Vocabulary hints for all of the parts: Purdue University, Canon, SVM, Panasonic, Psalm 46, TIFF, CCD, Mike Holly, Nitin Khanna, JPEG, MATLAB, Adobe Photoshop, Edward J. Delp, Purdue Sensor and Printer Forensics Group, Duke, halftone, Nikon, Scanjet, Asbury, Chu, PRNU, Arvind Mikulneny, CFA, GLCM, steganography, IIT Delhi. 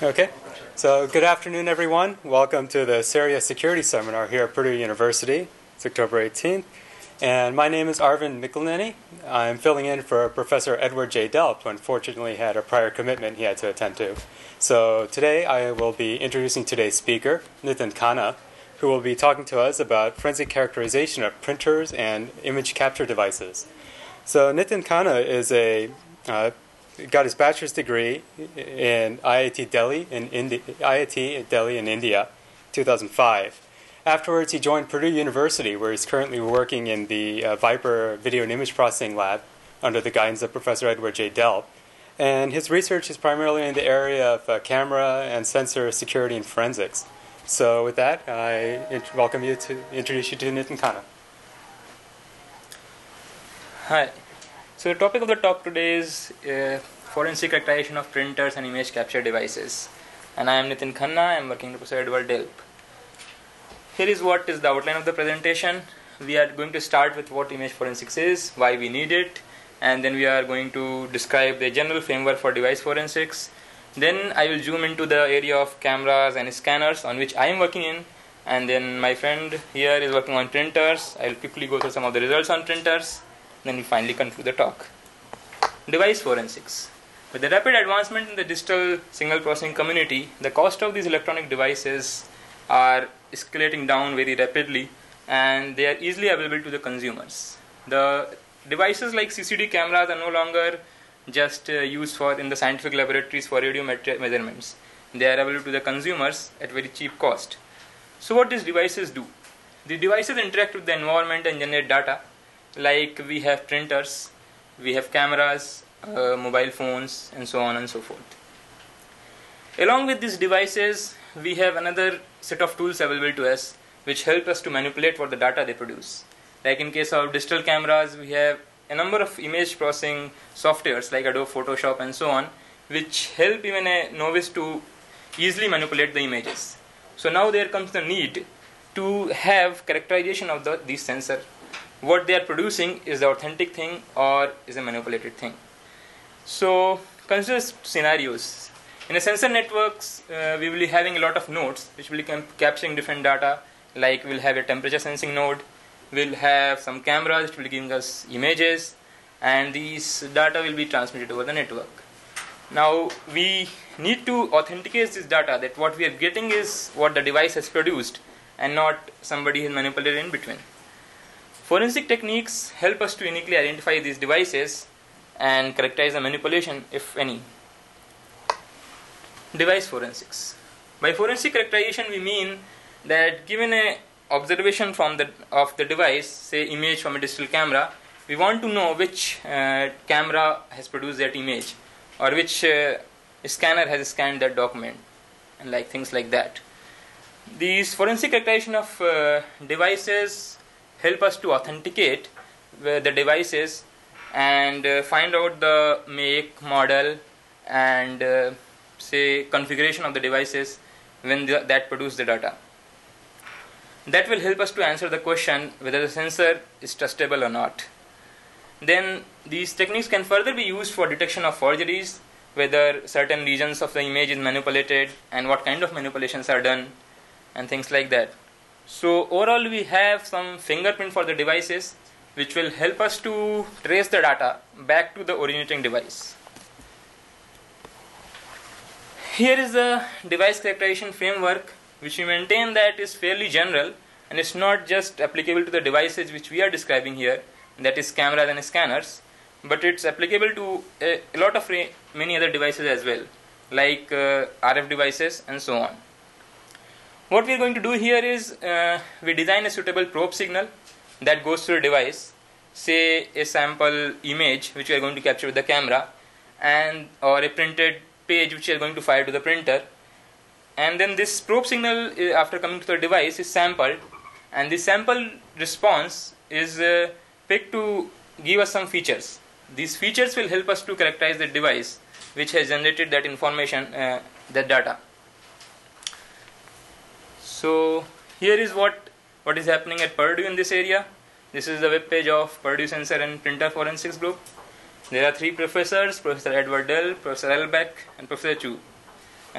Okay, so good afternoon everyone. Welcome to the Syria Security Seminar here at Purdue University. It's October 18th, and my name is Arvind Mikulneny. I'm filling in for Professor Edward J. Delp, who unfortunately had a prior commitment he had to attend to. So today I will be introducing today's speaker, Nitin Khanna, who will be talking to us about forensic characterization of printers and image capture devices. So Nitin Khanna is got his bachelor's degree in IIT Delhi in India, 2005. Afterwards, he joined Purdue University, where he's currently working in the Viper Video and Image Processing Lab under the guidance of Professor Edward J. Delp. And his research is primarily in the area of camera and sensor security and forensics. So with that, I welcome you to introduce you to Nitin Khanna. Hi. So the topic of the talk today is forensic characterization of printers and image capture devices. And I am Nitin Khanna. I am working with Professor Edward Delp. Here is what is the outline of the presentation. We are going to start with what image forensics is, why we need it, and then we are going to describe the general framework for device forensics. Then I will zoom into the area of cameras and scanners on which I am working in, and then my friend here is working on printers. I will quickly go through some of the results on printers. Then we finally conclude the talk. Device forensics. With the rapid advancement in the digital signal processing community, the cost of these electronic devices are escalating down very rapidly, and they are easily available to the consumers. The devices like CCD cameras are no longer just used for in the scientific laboratories for radiometric measurements. They are available to the consumers at very cheap cost. So what these devices do? The devices interact with the environment and generate data. Like we have printers, we have cameras, mobile phones, and so on and so forth. Along with these devices, we have another set of tools available to us which help us to manipulate what the data they produce. Like in case of digital cameras, we have a number of image processing softwares like Adobe Photoshop and so on, which help even a novice to easily manipulate the images. So now there comes the need to have characterization of these sensors. What they are producing is the authentic thing or is a manipulated thing. So consider scenarios. In a sensor networks, we will be having a lot of nodes which will be capturing different data, like we'll have a temperature sensing node, we'll have some cameras which will be giving us images, and these data will be transmitted over the network. Now we need to authenticate this data, that what we are getting is what the device has produced and not somebody has manipulated in between. Forensic techniques help us to uniquely identify these devices and characterize the manipulation, if any. Device forensics. By forensic characterization, we mean that given an observation of the device, say image from a digital camera, we want to know which camera has produced that image or which scanner has scanned that document, and like things like that. These forensic characterization of devices help us to authenticate the devices and find out the make, model, and say configuration of the devices when that produce the data. That will help us to answer the question whether the sensor is trustable or not. Then these techniques can further be used for detection of forgeries, whether certain regions of the image is manipulated and what kind of manipulations are done, and things like that. So overall we have some fingerprint for the devices which will help us to trace the data back to the originating device. Here is the device characterization framework, which we maintain that is fairly general, and it's not just applicable to the devices which we are describing here, that is cameras and scanners, but it's applicable to a lot of many other devices as well, like RF devices and so on. What we are going to do here is we design a suitable probe signal that goes through a device, say a sample image which we are going to capture with the camera, and or a printed page which we are going to fire to the printer, and then this probe signal after coming to the device is sampled, and the sample response is picked to give us some features. These features will help us to characterize the device which has generated that information, that data. So here is what is happening at Purdue in this area. This is the web page of Purdue Sensor and Printer Forensics Group. There are three professors, Professor Edward Delp, Professor Elbeck, and Professor Chu.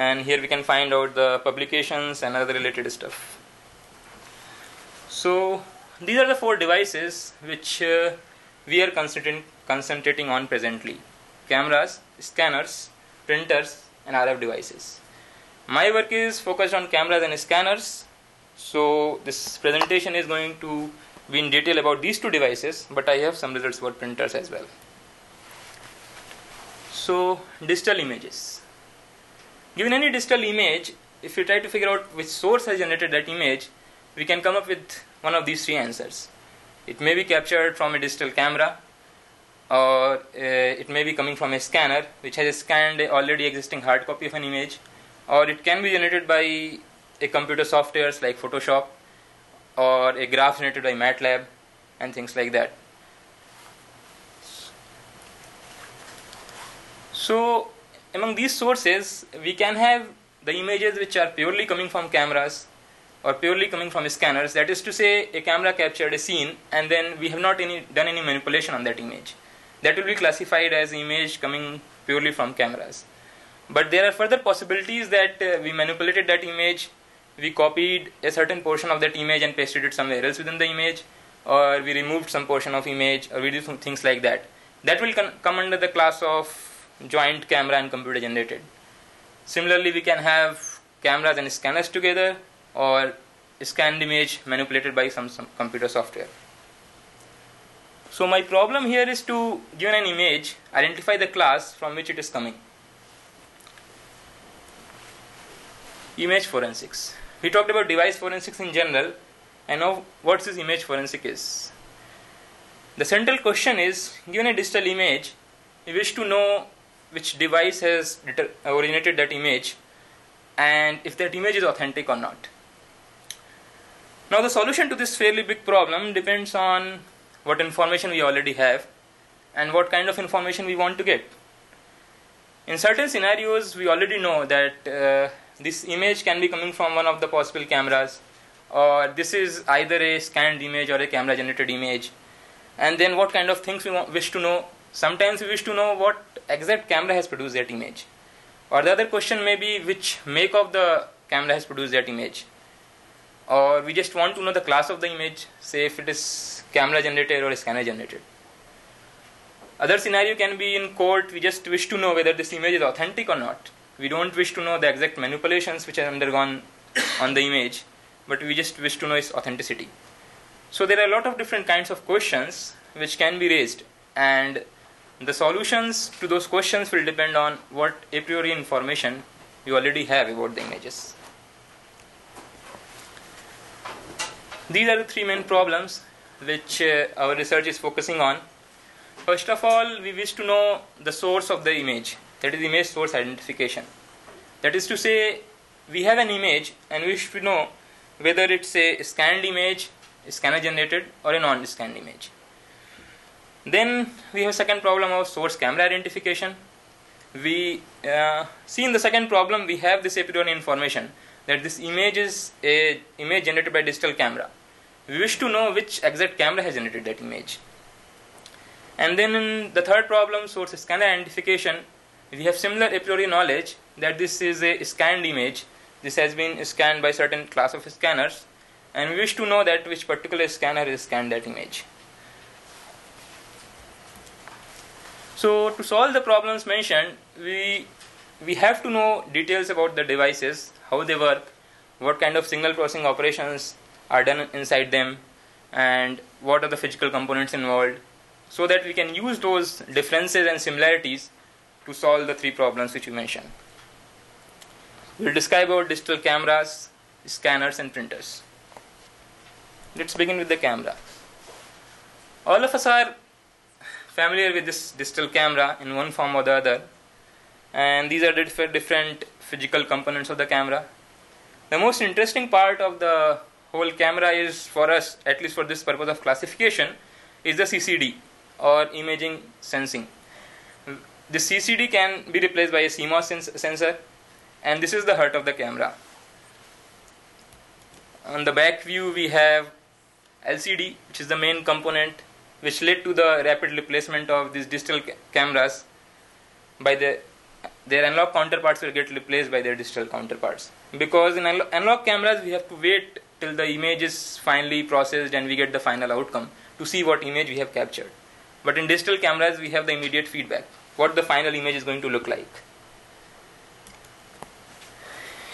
and here we can find out the publications and other related stuff. So these are the four devices which we are concentrating on presently: cameras, scanners, printers and RF devices. My work is focused on cameras and scanners, so this presentation is going to be in detail about these two devices, but I have some results about printers as well. So digital images. Given any digital image, if you try to figure out which source has generated that image, we can come up with one of these three answers. It may be captured from a digital camera, or it may be coming from a scanner which has scanned an already existing hard copy of an image, or it can be generated by a computer softwares like Photoshop, or a graph generated by MATLAB and things like that. So among these sources, we can have the images which are purely coming from cameras or purely coming from scanners. That is to say, a camera captured a scene and then we have not done any manipulation on that image. That will be classified as image coming purely from cameras. But there are further possibilities that we manipulated that image, we copied a certain portion of that image and pasted it somewhere else within the image, or we removed some portion of image, or we did some things like that. That will come under the class of joint camera and computer generated. Similarly, we can have cameras and scanners together, or scanned image manipulated by some computer software. So my problem here is to, given an image, identify the class from which it is coming. Image forensics. We talked about device forensics in general, and now what this image forensic is. The central question is, given a digital image, we wish to know which device has originated that image, and if that image is authentic or not. Now the solution to this fairly big problem depends on what information we already have and what kind of information we want to get. In certain scenarios, we already know that this image can be coming from one of the possible cameras, or this is either a scanned image or a camera generated image. And then what kind of things we wish to know. Sometimes we wish to know what exact camera has produced that image. Or the other question may be which make of the camera has produced that image. Or we just want to know the class of the image, say if it is camera generated or scanner generated. Other scenario can be in court, we just wish to know whether this image is authentic or not. We don't wish to know the exact manipulations which are undergone on the image, but we just wish to know its authenticity. So there are a lot of different kinds of questions which can be raised, and the solutions to those questions will depend on what a priori information you already have about the images. These are the three main problems which our research is focusing on. First of all, we wish to know the source of the image, that is image source identification. That is to say, we have an image and we wish to know whether it's a scanned image, a scanner generated, or a non-scanned image. Then we have a second problem of source camera identification. We see in the second problem we have this a priori information that this image is a image generated by digital camera. We wish to know which exact camera has generated that image. And then in the third problem, source scanner identification, we have similar a priori knowledge that this is a scanned image. This has been scanned by certain class of scanners, and we wish to know that which particular scanner has scanned that image. So to solve the problems mentioned, we have to know details about the devices, how they work, what kind of signal processing operations are done inside them, and what are the physical components involved, so that we can use those differences and similarities to solve the three problems which we mentioned. We'll discuss about digital cameras, scanners, and printers. Let's begin with the camera. All of us are familiar with this digital camera in one form or the other, and these are the different physical components of the camera. The most interesting part of the whole camera is, for us, at least for this purpose of classification, is the CCD, or imaging sensing. The CCD can be replaced by a CMOS sensor, and this is the heart of the camera. On the back view we have LCD, which is the main component, which led to the rapid replacement of these digital cameras by the Their analog counterparts will get replaced by their digital counterparts. Because in analog cameras, we have to wait till the image is finally processed and we get the final outcome to see what image we have captured. But in digital cameras, we have the immediate feedback, what the final image is going to look like.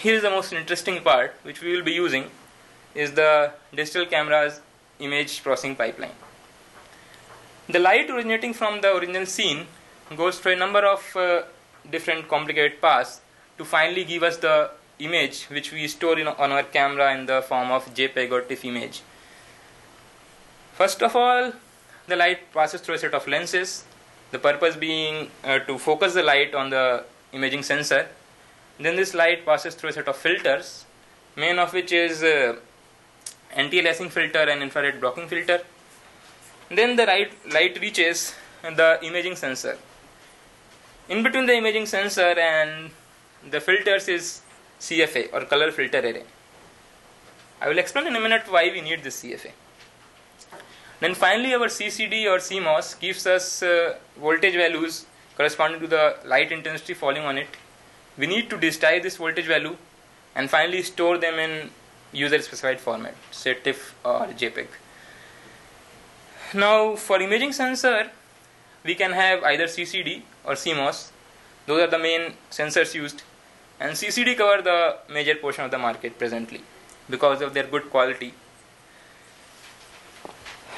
Here is the most interesting part, which we will be using, is the digital camera's image processing pipeline. The light originating from the original scene goes through a number of different complicated paths to finally give us the image which we store on our camera in the form of JPEG or TIFF image. First of all, the light passes through a set of lenses, the purpose being to focus the light on the imaging sensor. Then this light passes through a set of filters, main of which is anti-aliasing filter and infrared blocking filter. Then the light reaches the imaging sensor. In between the imaging sensor and the filters is CFA or color filter array. I will explain in a minute why we need this CFA. Then finally our CCD or CMOS gives us voltage values corresponding to the light intensity falling on it. We need to digitize this voltage value and finally store them in user specified format, say TIFF or JPEG. Now for imaging sensor, we can have either CCD or CMOS. Those are the main sensors used, and CCD cover the major portion of the market presently because of their good quality.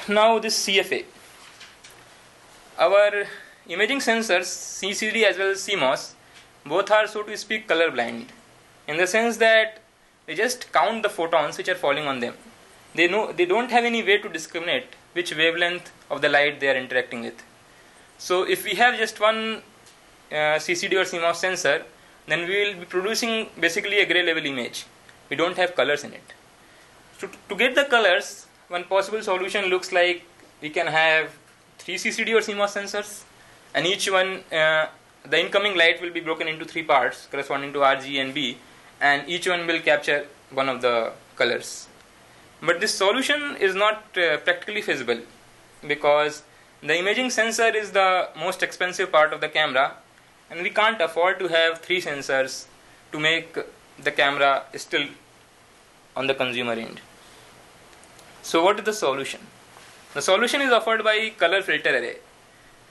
Now this CFA. Our imaging sensors, CCD as well as CMOS, both are, so to speak, colorblind, in the sense that they just count the photons which are falling on them. They don't have any way to discriminate which wavelength of the light they are interacting with. So if we have just one CCD or CMOS sensor, then we will be producing basically a gray level image. We don't have colors in it. So to get the colors, one possible solution looks like we can have three CCD or CMOS sensors, and each one, the incoming light will be broken into three parts corresponding to R, G and B, and each one will capture one of the colors. But this solution is not practically feasible because the imaging sensor is the most expensive part of the camera, and we can't afford to have three sensors to make the camera still on the consumer end. So what is the solution? The solution is offered by color filter array.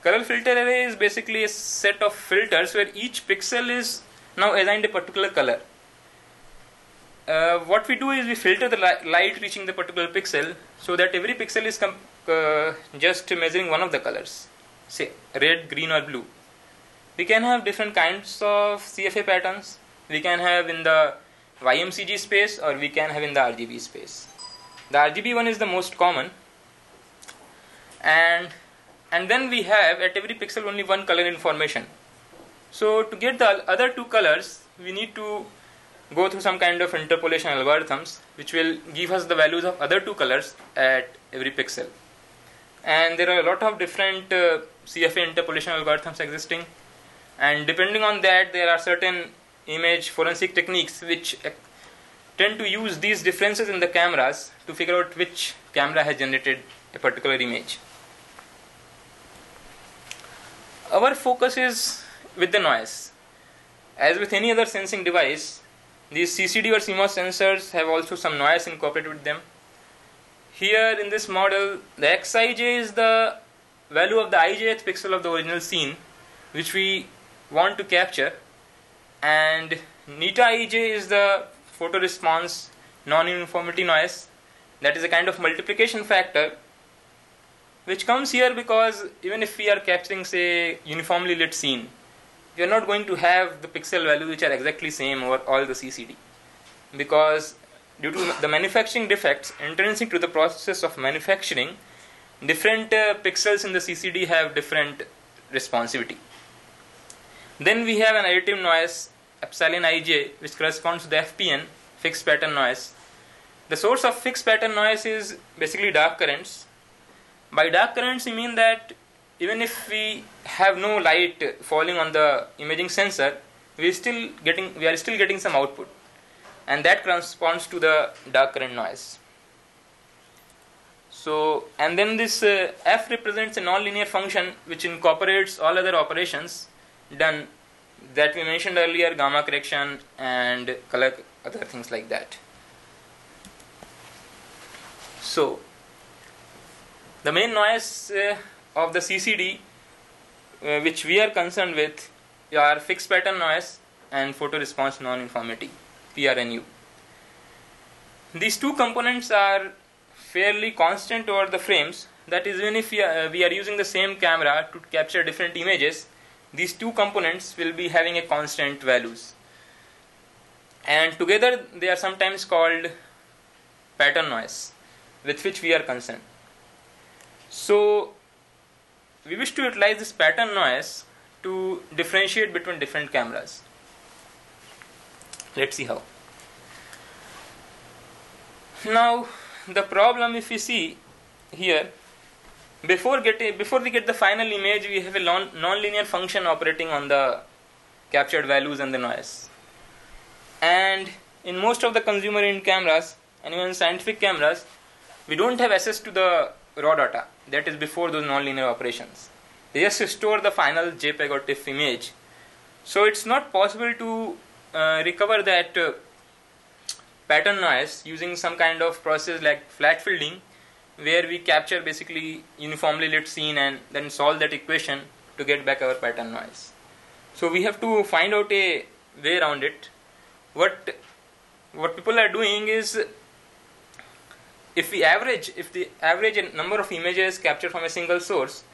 Color filter array is basically a set of filters where each pixel is now assigned a particular color. What we do is we filter the light reaching the particular pixel so that every pixel is just measuring one of the colors, say red, green or blue. We can have different kinds of CFA patterns. We can have in the YMCG space or we can have in the RGB space. The RGB one is the most common, and then we have at every pixel only one color information. So to get the other two colors, we need to go through some kind of interpolation algorithms which will give us the values of other two colors at every pixel. And there are a lot of different CFA interpolation algorithms existing, and depending on that there are certain image forensic techniques which tend to use these differences in the cameras to figure out which camera has generated a particular image. Our focus is with the noise. As with any other sensing device, these CCD or CMOS sensors have also some noise incorporated with them. Here in this model, the Xij is the value of the ijth pixel of the original scene which we want to capture, and ηij is the photo response non-uniformity noise, that is a kind of multiplication factor which comes here because even if we are capturing, say, uniformly lit scene, we are not going to have the pixel values which are exactly same over all the CCD, because due to the manufacturing defects intrinsic to the process of manufacturing, different pixels in the CCD have different responsivity. Then we have an additive noise, epsilon ij, which corresponds to the FPN, fixed pattern noise. The source of fixed pattern noise is basically dark currents. By dark currents we mean that even if we have no light falling on the imaging sensor, we are still getting some output, and that corresponds to the dark current noise. So, and then this f represents a nonlinear function which incorporates all other operations done that we mentioned earlier, gamma correction and color, other things like that. So the main noise of the CCD which we are concerned with are fixed pattern noise and photo response non-uniformity, PRNU. These two components are fairly constant over the frames. That is, even if we are using the same camera to capture different images, these two components will be having a constant values, and together they are sometimes called pattern noise, with which we are concerned. So we wish to utilize this pattern noise to differentiate between different cameras. Let's see how. Now the problem, if we see here, before we get the final image, we have a non-linear function operating on the captured values and the noise. And in most of the consumer end cameras and even scientific cameras, we don't have access to the raw data that is before those nonlinear operations. They just store the final JPEG or TIFF image. So it's not possible to recover that pattern noise using some kind of process like flat fielding, where we capture basically uniformly lit scene and then solve that equation to get back our pattern noise. So we have to find out a way around it. What people are doing is, if the average number of images captured from a single source,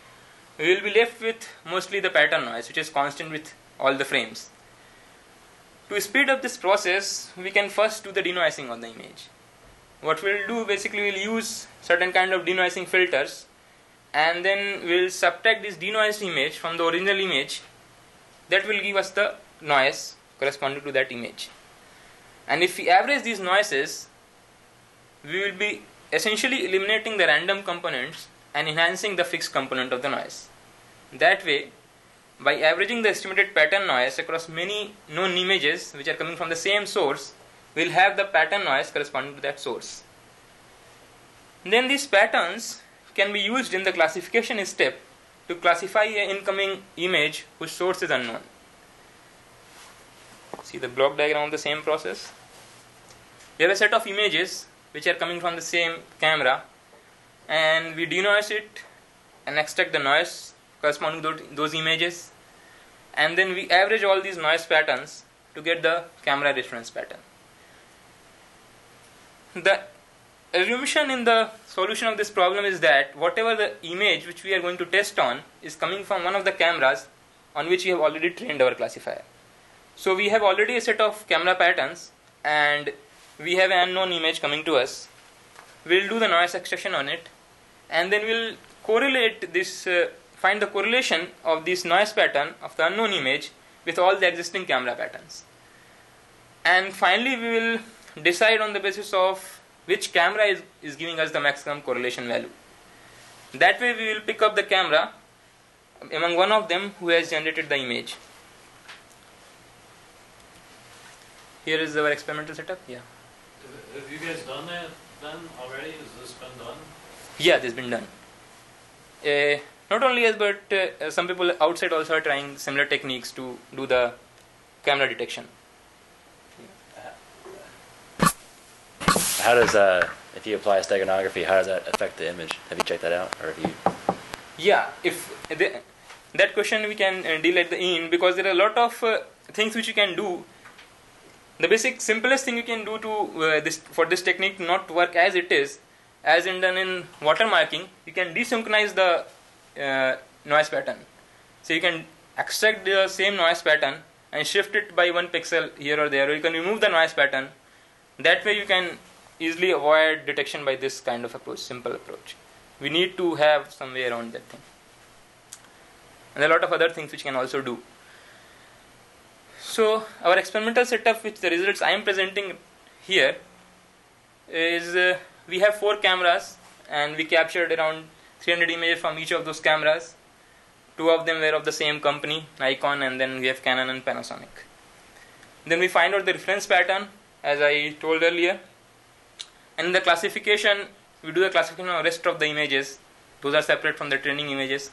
we will be left with mostly the pattern noise, which is constant with all the frames. To speed up this process, we can first do the denoising on the image. What we will do, basically, we will use certain kind of denoising filters, and then we will subtract this denoised image from the original image. That will give us the noise corresponding to that image. And if we average these noises, we will be essentially eliminating the random components and enhancing the fixed component of the noise. That way, by averaging the estimated pattern noise across many known images which are coming from the same source, we will have the pattern noise corresponding to that source. Then these patterns can be used in the classification step to classify an incoming image whose source is unknown. See the block diagram of the same process. We have a set of images which are coming from the same camera, and we denoise it and extract the noise corresponding to those images, and then we average all these noise patterns to get the camera reference pattern. The assumption in the solution of this problem is that whatever the image which we are going to test on is coming from one of the cameras on which we have already trained our classifier. So we have already a set of camera patterns, and we have an unknown image coming to us. We'll do the noise extraction on it, and then we'll correlate this, find the correlation of this noise pattern of the unknown image with all the existing camera patterns. And finally, we will decide on the basis of which camera is giving us the maximum correlation value. That way, we will pick up the camera among one of them who has generated the image. Here is our experimental setup. Yeah. Have you guys done it already? Has this been done? Yeah, this has been done. Not only us, but some people outside also are trying similar techniques to do the camera detection. Yeah. How does, if you apply steganography, how does that affect the image? Have you checked that out, or have you? Yeah, that question we can deal at the end, because there are a lot of things which you can do. The simplest thing you can do to for this technique not to work as it is, as in done in watermarking, you can desynchronize the noise pattern. So you can extract the same noise pattern and shift it by 1 pixel here or there, or you can remove the noise pattern. That way you can easily avoid detection by this kind of approach, simple approach. We need to have some way around that thing. And there are a lot of other things which you can also do. So our experimental setup, which the results I am presenting here, is we have 4 cameras, and we captured around 300 images from each of those cameras. 2 of them were of the same company, Nikon, and then we have Canon and Panasonic. Then we find out the reference pattern, as I told earlier. And in the classification, we do the classification of the rest of the images. Those are separate from the training images.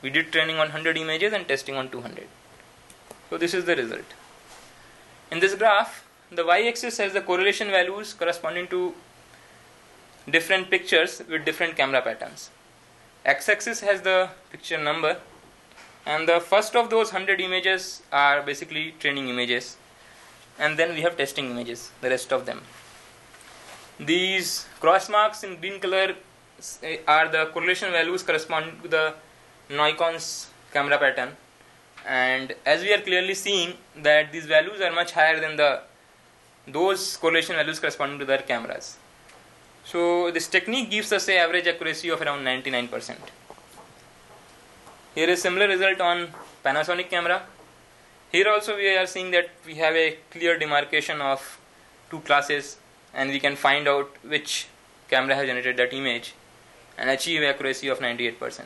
We did training on 100 images and testing on 200. So this is the result. In this graph, the y-axis has the correlation values corresponding to different pictures with different camera patterns. X-axis has the picture number, and the first of those 100 images are basically training images, and then we have testing images, the rest of them. These cross marks in green color are the correlation values corresponding to the Nikon's camera pattern, and as we are clearly seeing that these values are much higher than those correlation values corresponding to their cameras. So this technique gives us an average accuracy of around 99%. Here is similar result on Panasonic camera. Here also we are seeing that we have a clear demarcation of two classes, and we can find out which camera has generated that image and achieve accuracy of 98%.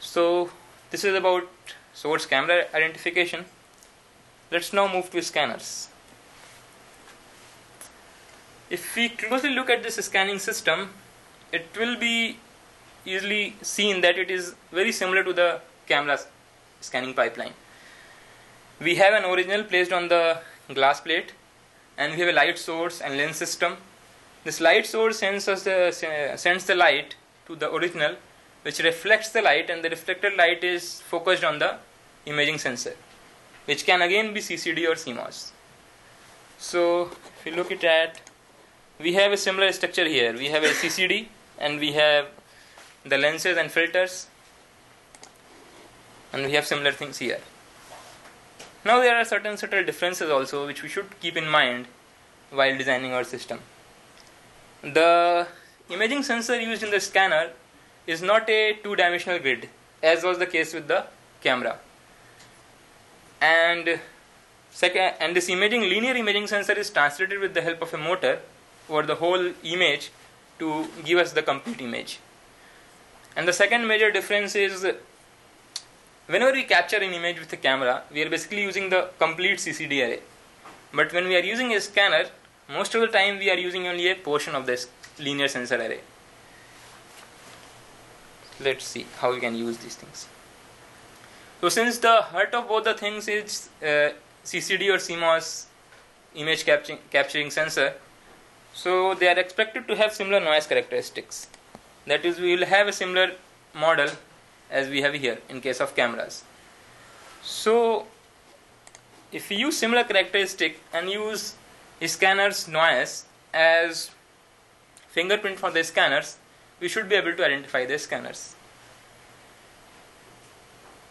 So this is about source camera identification. Let's now move to scanners. If we closely look at this scanning system, it will be easily seen that it is very similar to the camera scanning pipeline. We have an original placed on the glass plate, and we have a light source and lens system. This light source sends the light to the original, which reflects the light, and the reflected light is focused on the imaging sensor, which can again be CCD or CMOS. So if you look it at, we have a similar structure here. We have a CCD, and we have the lenses and filters, and we have similar things here. Now there are certain subtle differences also which we should keep in mind while designing our system. The imaging sensor used in the scanner is not a two-dimensional grid, as was the case with the camera. And this linear imaging sensor is translated with the help of a motor over the whole image to give us the complete image. And the second major difference is, whenever we capture an image with a camera, we are basically using the complete CCD array. But when we are using a scanner, most of the time we are using only a portion of this linear sensor array. Let's see how we can use these things. So since the heart of both the things is CCD or CMOS image capturing sensor, so they are expected to have similar noise characteristics. That is, we will have a similar model as we have here in case of cameras. So if we use similar characteristic and use scanner's noise as fingerprint for the scanners, we should be able to identify the scanners.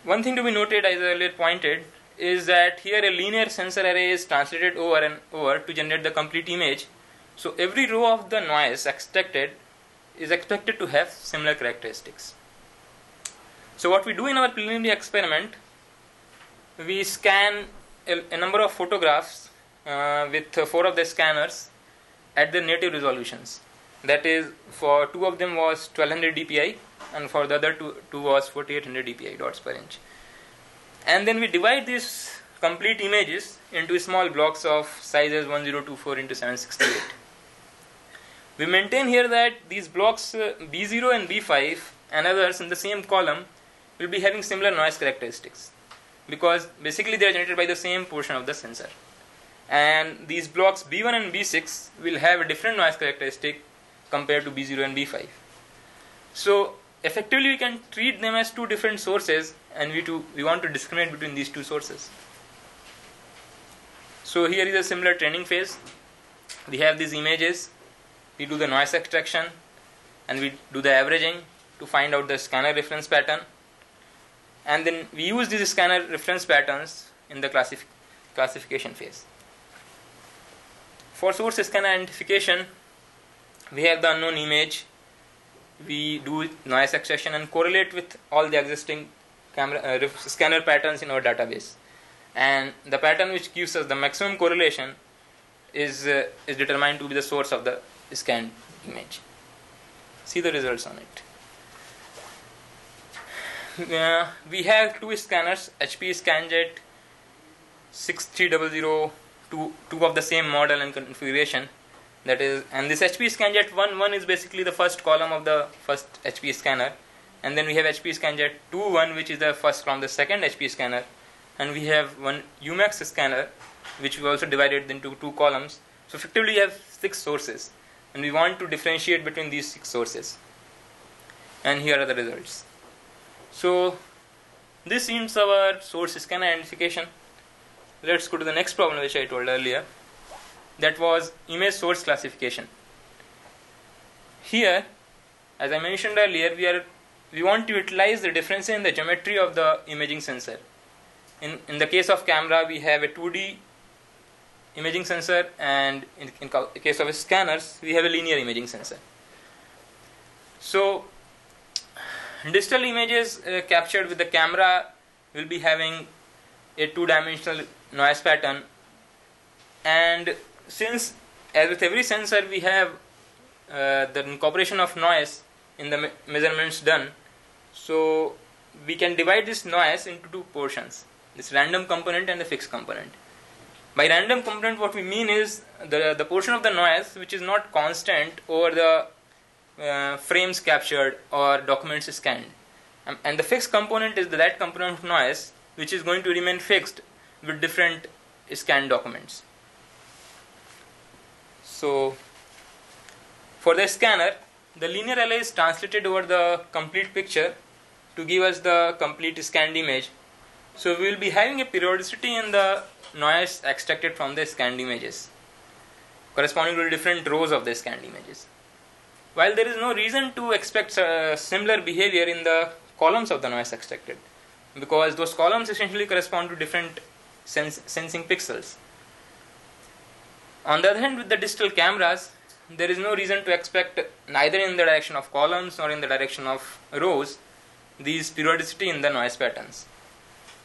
One thing to be noted, as I earlier pointed, is that here a linear sensor array is translated over and over to generate the complete image. So every row of the noise extracted is expected to have similar characteristics. So what we do in our preliminary experiment, we scan a number of photographs with 4 of the scanners at the native resolutions. That is, for 2 of them was 1200 dpi, and for the other two was 4800 dpi dots per inch. And then we divide these complete images into small blocks of sizes 1024 × 768. We maintain here that these blocks B0 and B5 and others in the same column will be having similar noise characteristics, because basically they are generated by the same portion of the sensor. And these blocks B1 and B6 will have a different noise characteristic compared to B0 and B5. So effectively we can treat them as two different sources, and we want to discriminate between these two sources. So here is a similar training phase. We have these images, we do the noise extraction, and we do the averaging to find out the scanner reference pattern, and then we use these scanner reference patterns in the classification phase. For source scanner identification, we have the unknown image, we do noise extraction and correlate with all the existing scanner patterns in our database, and the pattern which gives us the maximum correlation is determined to be the source of the scanned image. See the results on it. We have two scanners, HP scanjet 63002, two of the same model and configuration. That is, and this HP scanjet 11 is basically the first column of the first HP scanner, and then we have HP scanjet 21, which is the first column, the second HP scanner, and we have one Umax scanner, which we also divided into two columns. So effectively we have 6 sources, and we want to differentiate between these 6 sources. And here are the results. So this is our source scanner identification. Let's go to the next problem which I told earlier. That was image source classification. Here, as I mentioned earlier, we want to utilize the difference in the geometry of the imaging sensor. In the case of camera, we have a 2D imaging sensor, and in the case of scanners, we have a linear imaging sensor. So digital images captured with the camera will be having a 2-dimensional noise pattern, and since as with every sensor we have the incorporation of noise in the measurements done, so we can divide this noise into two portions, this random component and the fixed component. By random component what we mean is the portion of the noise which is not constant over the frames captured or documents scanned, and the fixed component is that component of noise which is going to remain fixed with different scanned documents. So for the scanner, the linear array is translated over the complete picture to give us the complete scanned image. So we will be having a periodicity in the noise extracted from the scanned images, corresponding to different rows of the scanned images. While there is no reason to expect similar behavior in the columns of the noise extracted, because those columns essentially correspond to different sensing pixels. On the other hand, with the digital cameras, there is no reason to expect neither in the direction of columns nor in the direction of rows these periodicity in the noise patterns.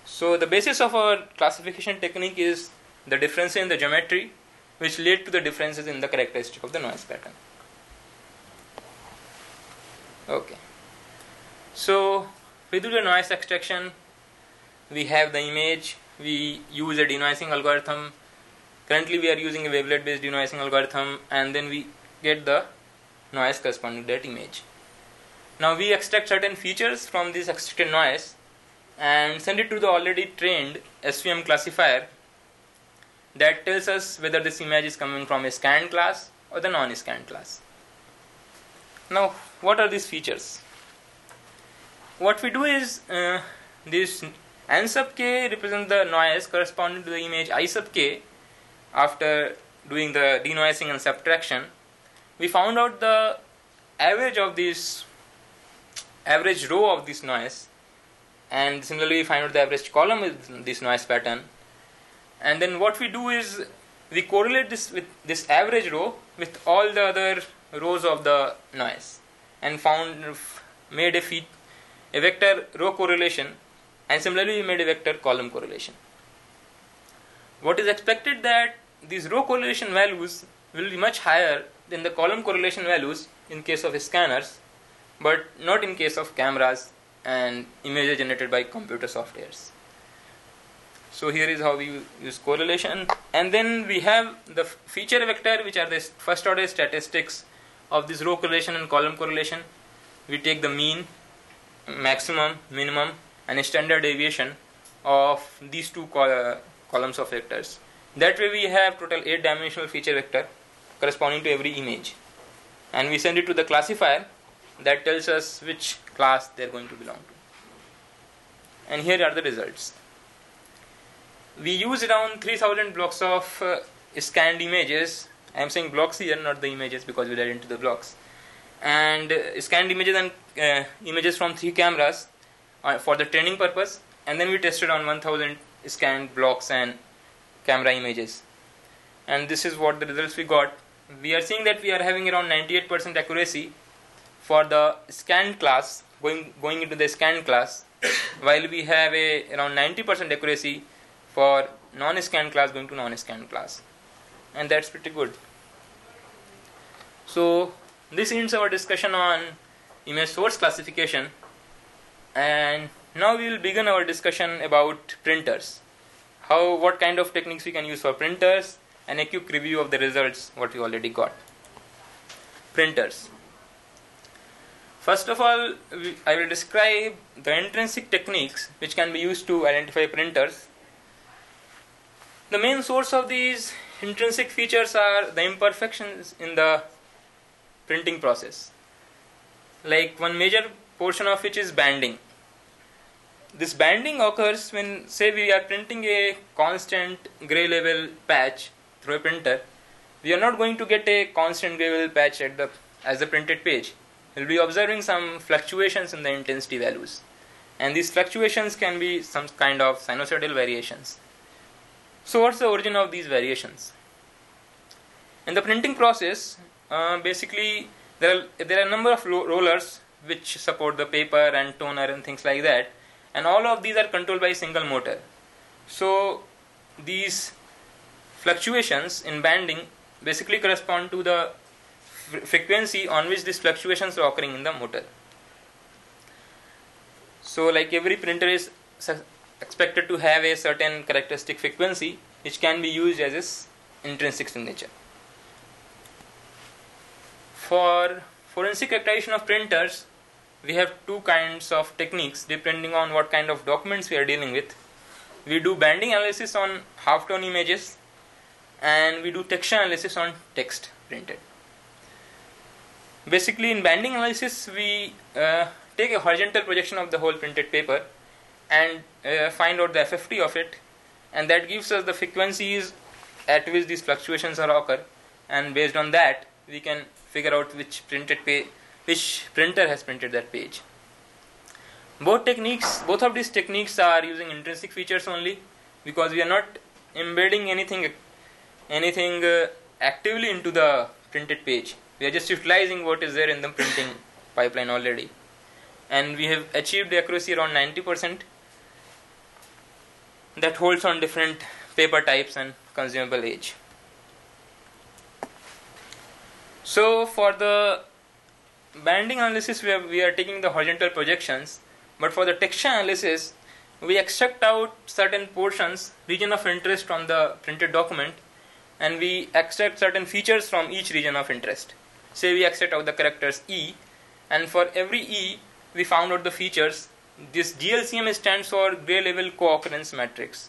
So the basis of our classification technique is the difference in the geometry, which lead to the differences in the characteristic of the noise pattern. Okay, so we do the noise extraction, we have the image, we use a denoising algorithm. Currently we are using a wavelet based denoising algorithm, and then we get the noise corresponding to that image. Now we extract certain features from this extracted noise and send it to the already trained SVM classifier that tells us whether this image is coming from a scanned class or the non-scanned class. Now what are these features? What we do is this n sub k represents the noise corresponding to the image I sub k. After doing the denoising and subtraction, we found out the average row of this noise, and similarly we find out the average column with this noise pattern. And then what we do is we correlate this with this average row with all the other rows of the noise, and made a vector row correlation, and similarly we made a vector column correlation. What is expected that these row correlation values will be much higher than the column correlation values in case of scanners, but not in case of cameras and images generated by computer softwares. So here is how we use correlation, and then we have the feature vector, which are the first order statistics of this row correlation and column correlation. We take the mean, maximum, minimum, and a standard deviation of these two columns of vectors. That way we have total 8-dimensional feature vector corresponding to every image, and we send it to the classifier that tells us which class they are going to belong to. And here are the results. We use around 3000 blocks of scanned images. I am saying blocks here, not the images, because we read into the blocks. And scanned images and images from 3 cameras for the training purpose, and then we tested on 1000 scanned blocks and camera images, and this is what the results we got. We are seeing that we are having around 98% accuracy for the scanned class going into the scanned class, while we have around 90% accuracy for non-scanned class going to non-scanned class, and that's pretty good. So this ends our discussion on image source classification, and now we will begin our discussion about printers. What kind of techniques we can use for printers, and a quick review of the results what we already got. Printers. First of all, I will describe the intrinsic techniques which can be used to identify printers, The main source of these intrinsic features are the imperfections in the printing process, like one major portion of which is banding. This banding occurs when, say, we are printing a constant gray level patch through a printer. We are not going to get a constant gray level patch as the printed page. We will be observing some fluctuations in the intensity values, and these fluctuations can be some kind of sinusoidal variations. So what's the origin of these variations? In the printing process, basically there are a number of rollers which support the paper and toner and things like that, and all of these are controlled by a single motor. So these fluctuations in banding basically correspond to the frequency on which these fluctuations are occurring in the motor. So like every printer is expected to have a certain characteristic frequency which can be used as its intrinsic signature. For forensic characterization of printers, we have two kinds of techniques depending on what kind of documents we are dealing with. We do banding analysis on halftone images, and we do texture analysis on text printed. Basically, in banding analysis, we take a horizontal projection of the whole printed paper and find out the FFT of it, and that gives us the frequencies at which these fluctuations are occur, and based on that we can figure out which printer has printed that page. Both of these techniques are using intrinsic features only, because we are not embedding anything actively into the printed page. We are just utilizing what is there in the printing pipeline already, and we have achieved accuracy around 90%. That holds on different paper types and consumable age. So for the banding analysis, we are taking the horizontal projections, but for the texture analysis, we extract out certain portions, region of interest from the printed document, and we extract certain features from each region of interest. Say we extract out the characters E, and for every E we found out the features. This GLCM stands for gray level co-occurrence matrix,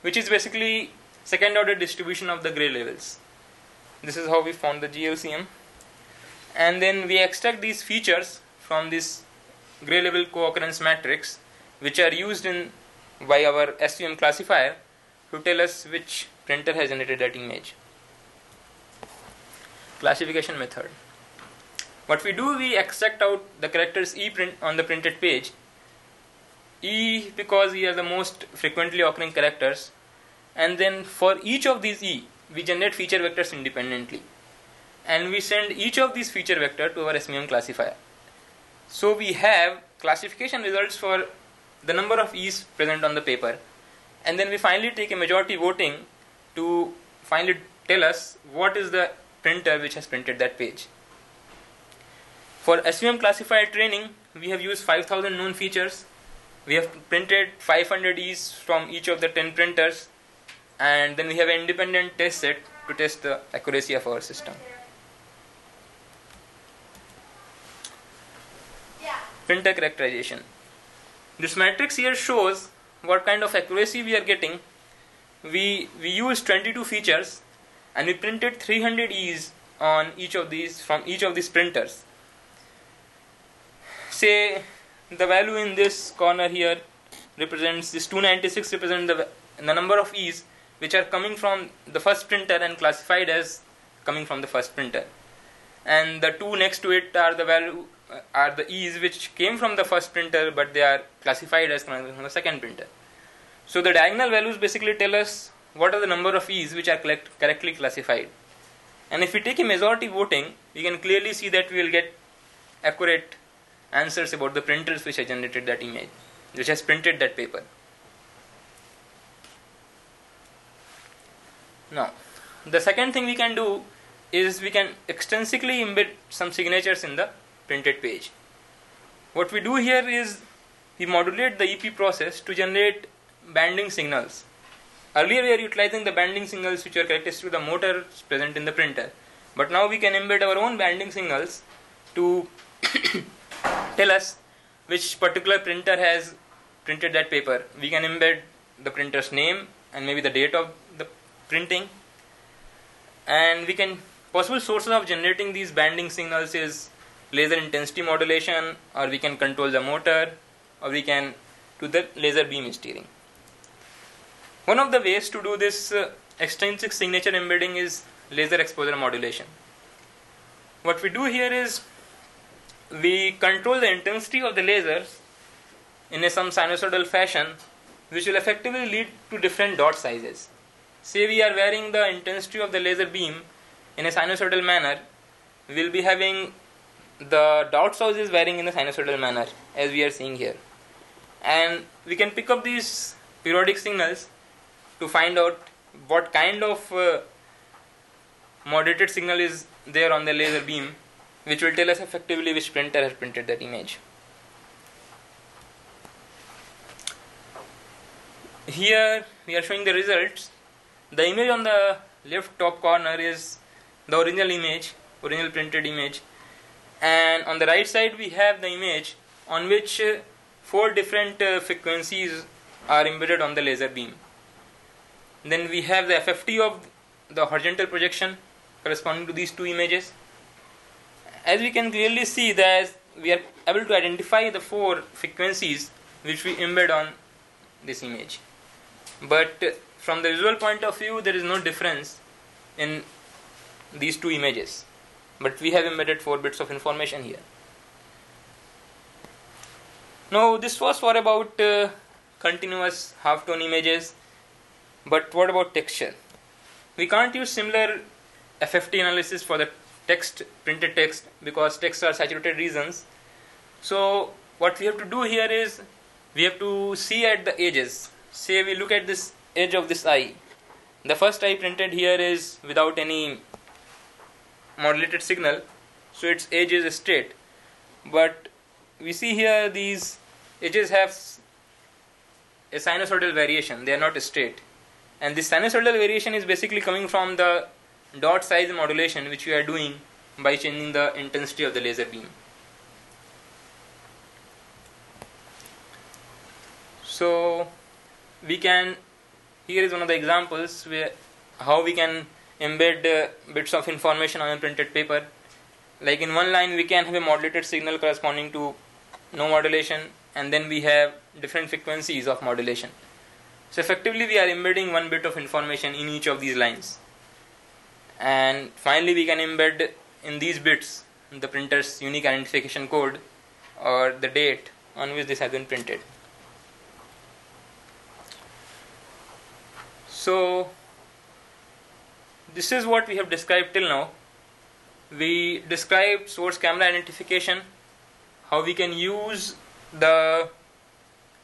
which is basically second order distribution of the gray levels. This is how we found the GLCM, and then we extract these features from this gray level co-occurrence matrix, which are used by our SVM classifier to tell us which printer has generated that image. Classification method. What we do, we extract out the characters E print on the printed page. E, because E are the most frequently occurring characters, and then for each of these E we generate feature vectors independently, and we send each of these feature vector to our SVM classifier. So we have classification results for the number of E's present on the paper, and then we finally take a majority voting to finally tell us what is the printer which has printed that page. For SVM classifier training, we have used 5000 known features. We have printed 500 E's from each of the 10 printers, and then we have an independent test set to test the accuracy of our system. Printer characterization. This matrix here shows what kind of accuracy we are getting. We used 22 features, and we printed 300 E's on each of these from each of these printers. Say the value in this corner here represents this 296 represent the number of E's which are coming from the first printer and classified as coming from the first printer, and the two next to it are the E's which came from the first printer but they are classified as coming from the second printer. So the diagonal values basically tell us what are the number of E's which are correctly classified, and if we take a majority voting, we can clearly see that we will get accurate answers about the printers which have generated that image, which has printed that paper. Now, the second thing we can do is we can extensively embed some signatures in the printed page. What we do here is we modulate the EP process to generate banding signals. Earlier we are utilizing the banding signals which are characteristic to the motors present in the printer, but now we can embed our own banding signals to tell us which particular printer has printed that paper. We can embed the printer's name and maybe the date of the printing. And we can, possible sources of generating these banding signals is laser intensity modulation, or we can control the motor, or we can do the laser beam steering. One of the ways to do this extrinsic signature embedding is laser exposure modulation. What we do here is we control the intensity of the lasers in a some sinusoidal fashion, which will effectively lead to different dot sizes. Say we are varying the intensity of the laser beam in a sinusoidal manner, we will be having the dot sizes varying in the sinusoidal manner as we are seeing here. And we can pick up these periodic signals to find out what kind of moderated signal is there on the laser beam, which will tell us effectively which printer has printed that image. Here we are showing the results. The image on the left top corner is the original image, original printed image, and on the right side we have the image on which 4 different frequencies are embedded on the laser beam. Then we have the FFT of the horizontal projection corresponding to these two images. As we can clearly see that we are able to identify the 4 frequencies which we embed on this image. But from the visual point of view, there is no difference in these two images, but we have embedded 4 bits of information here. Now this was for about continuous halftone images, but what about texture? We can't use similar FFT analysis for the text, printed text, because texts are saturated regions. So what we have to do here is we have to see at the edges. Say we look at this edge of this eye. The first eye printed here is without any modulated signal, so its edge is straight. But we see here these edges have a sinusoidal variation, they are not straight. And this sinusoidal variation is basically coming from the dot size modulation which we are doing by changing the intensity of the laser beam. So we can, here is one of the examples where how we can embed bits of information on a printed paper. Like in one line we can have a modulated signal corresponding to no modulation, and then we have different frequencies of modulation. So effectively we are embedding 1 bit of information in each of these lines. And finally we can embed in these bits the printer's unique identification code or the date on which this has been printed. So this is what we have described till now. We described source camera identification, how we can use the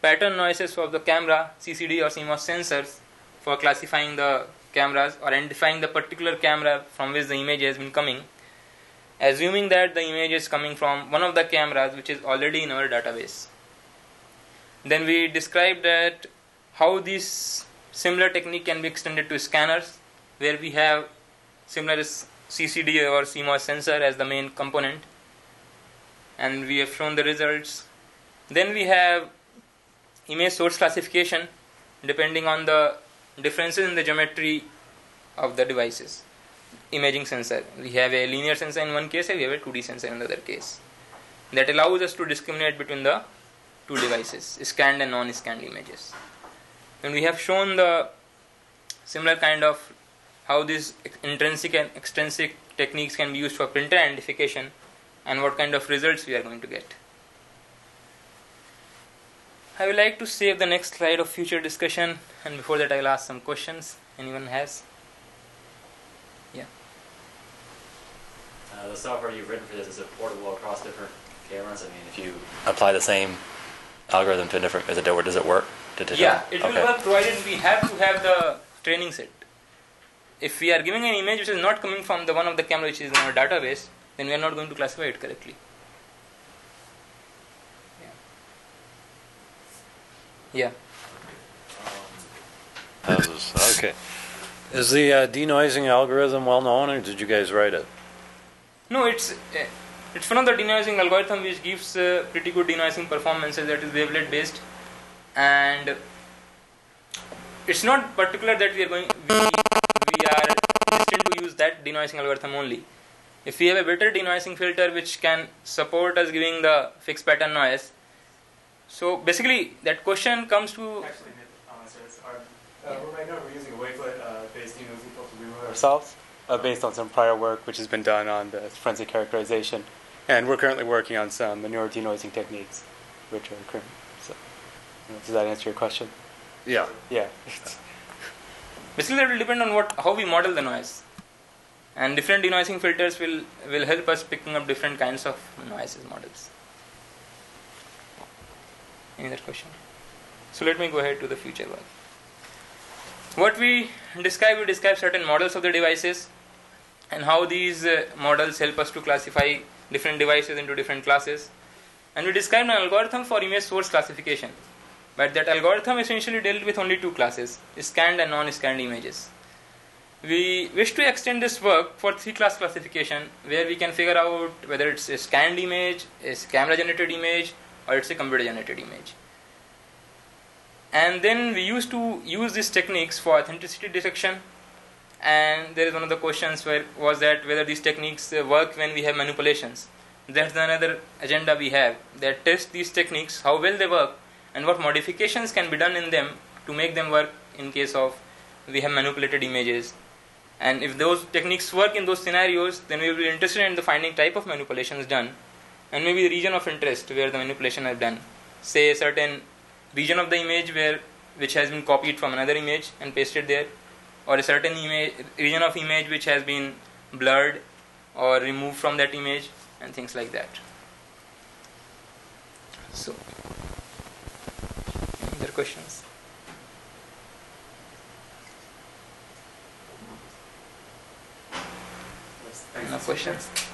pattern noises of the camera, CCD or CMOS sensors, for classifying the cameras or identifying the particular camera from which the image has been coming, assuming that the image is coming from one of the cameras which is already in our database. Then we described that how this similar technique can be extended to scanners, where we have similar CCD or CMOS sensor as the main component, and we have shown the results. Then we have image source classification depending on the differences in the geometry of the devices. Imaging sensor, we have a linear sensor in one case and we have a 2D sensor in the other case. That allows us to discriminate between the two devices, scanned and non-scanned images. And we have shown the similar kind of how these intrinsic and extrinsic techniques can be used for printer identification and what kind of results we are going to get. I would like to save the next slide of future discussion, and before that I will ask some questions anyone has. Yeah. The software you've written for this, is it portable across different cameras? I mean, if you apply the same algorithm to a different, does it work? Yeah, it will work provided we have to have the training set. If we are giving an image which is not coming from the one of the camera which is in our database, then we are not going to classify it correctly. Yeah. Okay. Is the denoising algorithm well known, or did you guys write it? No, it's one of the denoising algorithm which gives pretty good denoising performances, that is wavelet based, and it's not particular that we are going. denoising algorithm only. If we have a better denoising filter which can support us giving the fixed pattern noise. So basically that question comes to... Actually, right now we're using a wavelet-based denoising filter we move ourselves based on some prior work which has been done on the forensic characterization. And we're currently working on some neuro denoising techniques which are current. So, does that answer your question? Yeah. Yeah. Basically that will depend on how we model the noise. And different denoising filters will help us picking up different kinds of noises models. Any other question? So let me go ahead to the future work. What we describe certain models of the devices and how these models help us to classify different devices into different classes. And we described an algorithm for image source classification. But that algorithm essentially dealt with only two classes, scanned and non-scanned images. We wish to extend this work for three-class classification, where we can figure out whether it's a scanned image, a camera-generated image, or it's a computer-generated image. And then we used to use these techniques for authenticity detection. And there is one of the questions was whether these techniques work when we have manipulations. That's another agenda we have, that test these techniques, how well they work, and what modifications can be done in them to make them work in case of we have manipulated images. And if those techniques work in those scenarios, then we will be interested in the finding type of manipulations done and maybe the region of interest where the manipulation is done. Say a certain region of the image which has been copied from another image and pasted there, or a certain region of image which has been blurred or removed from that image and things like that. So, any other questions? No questions?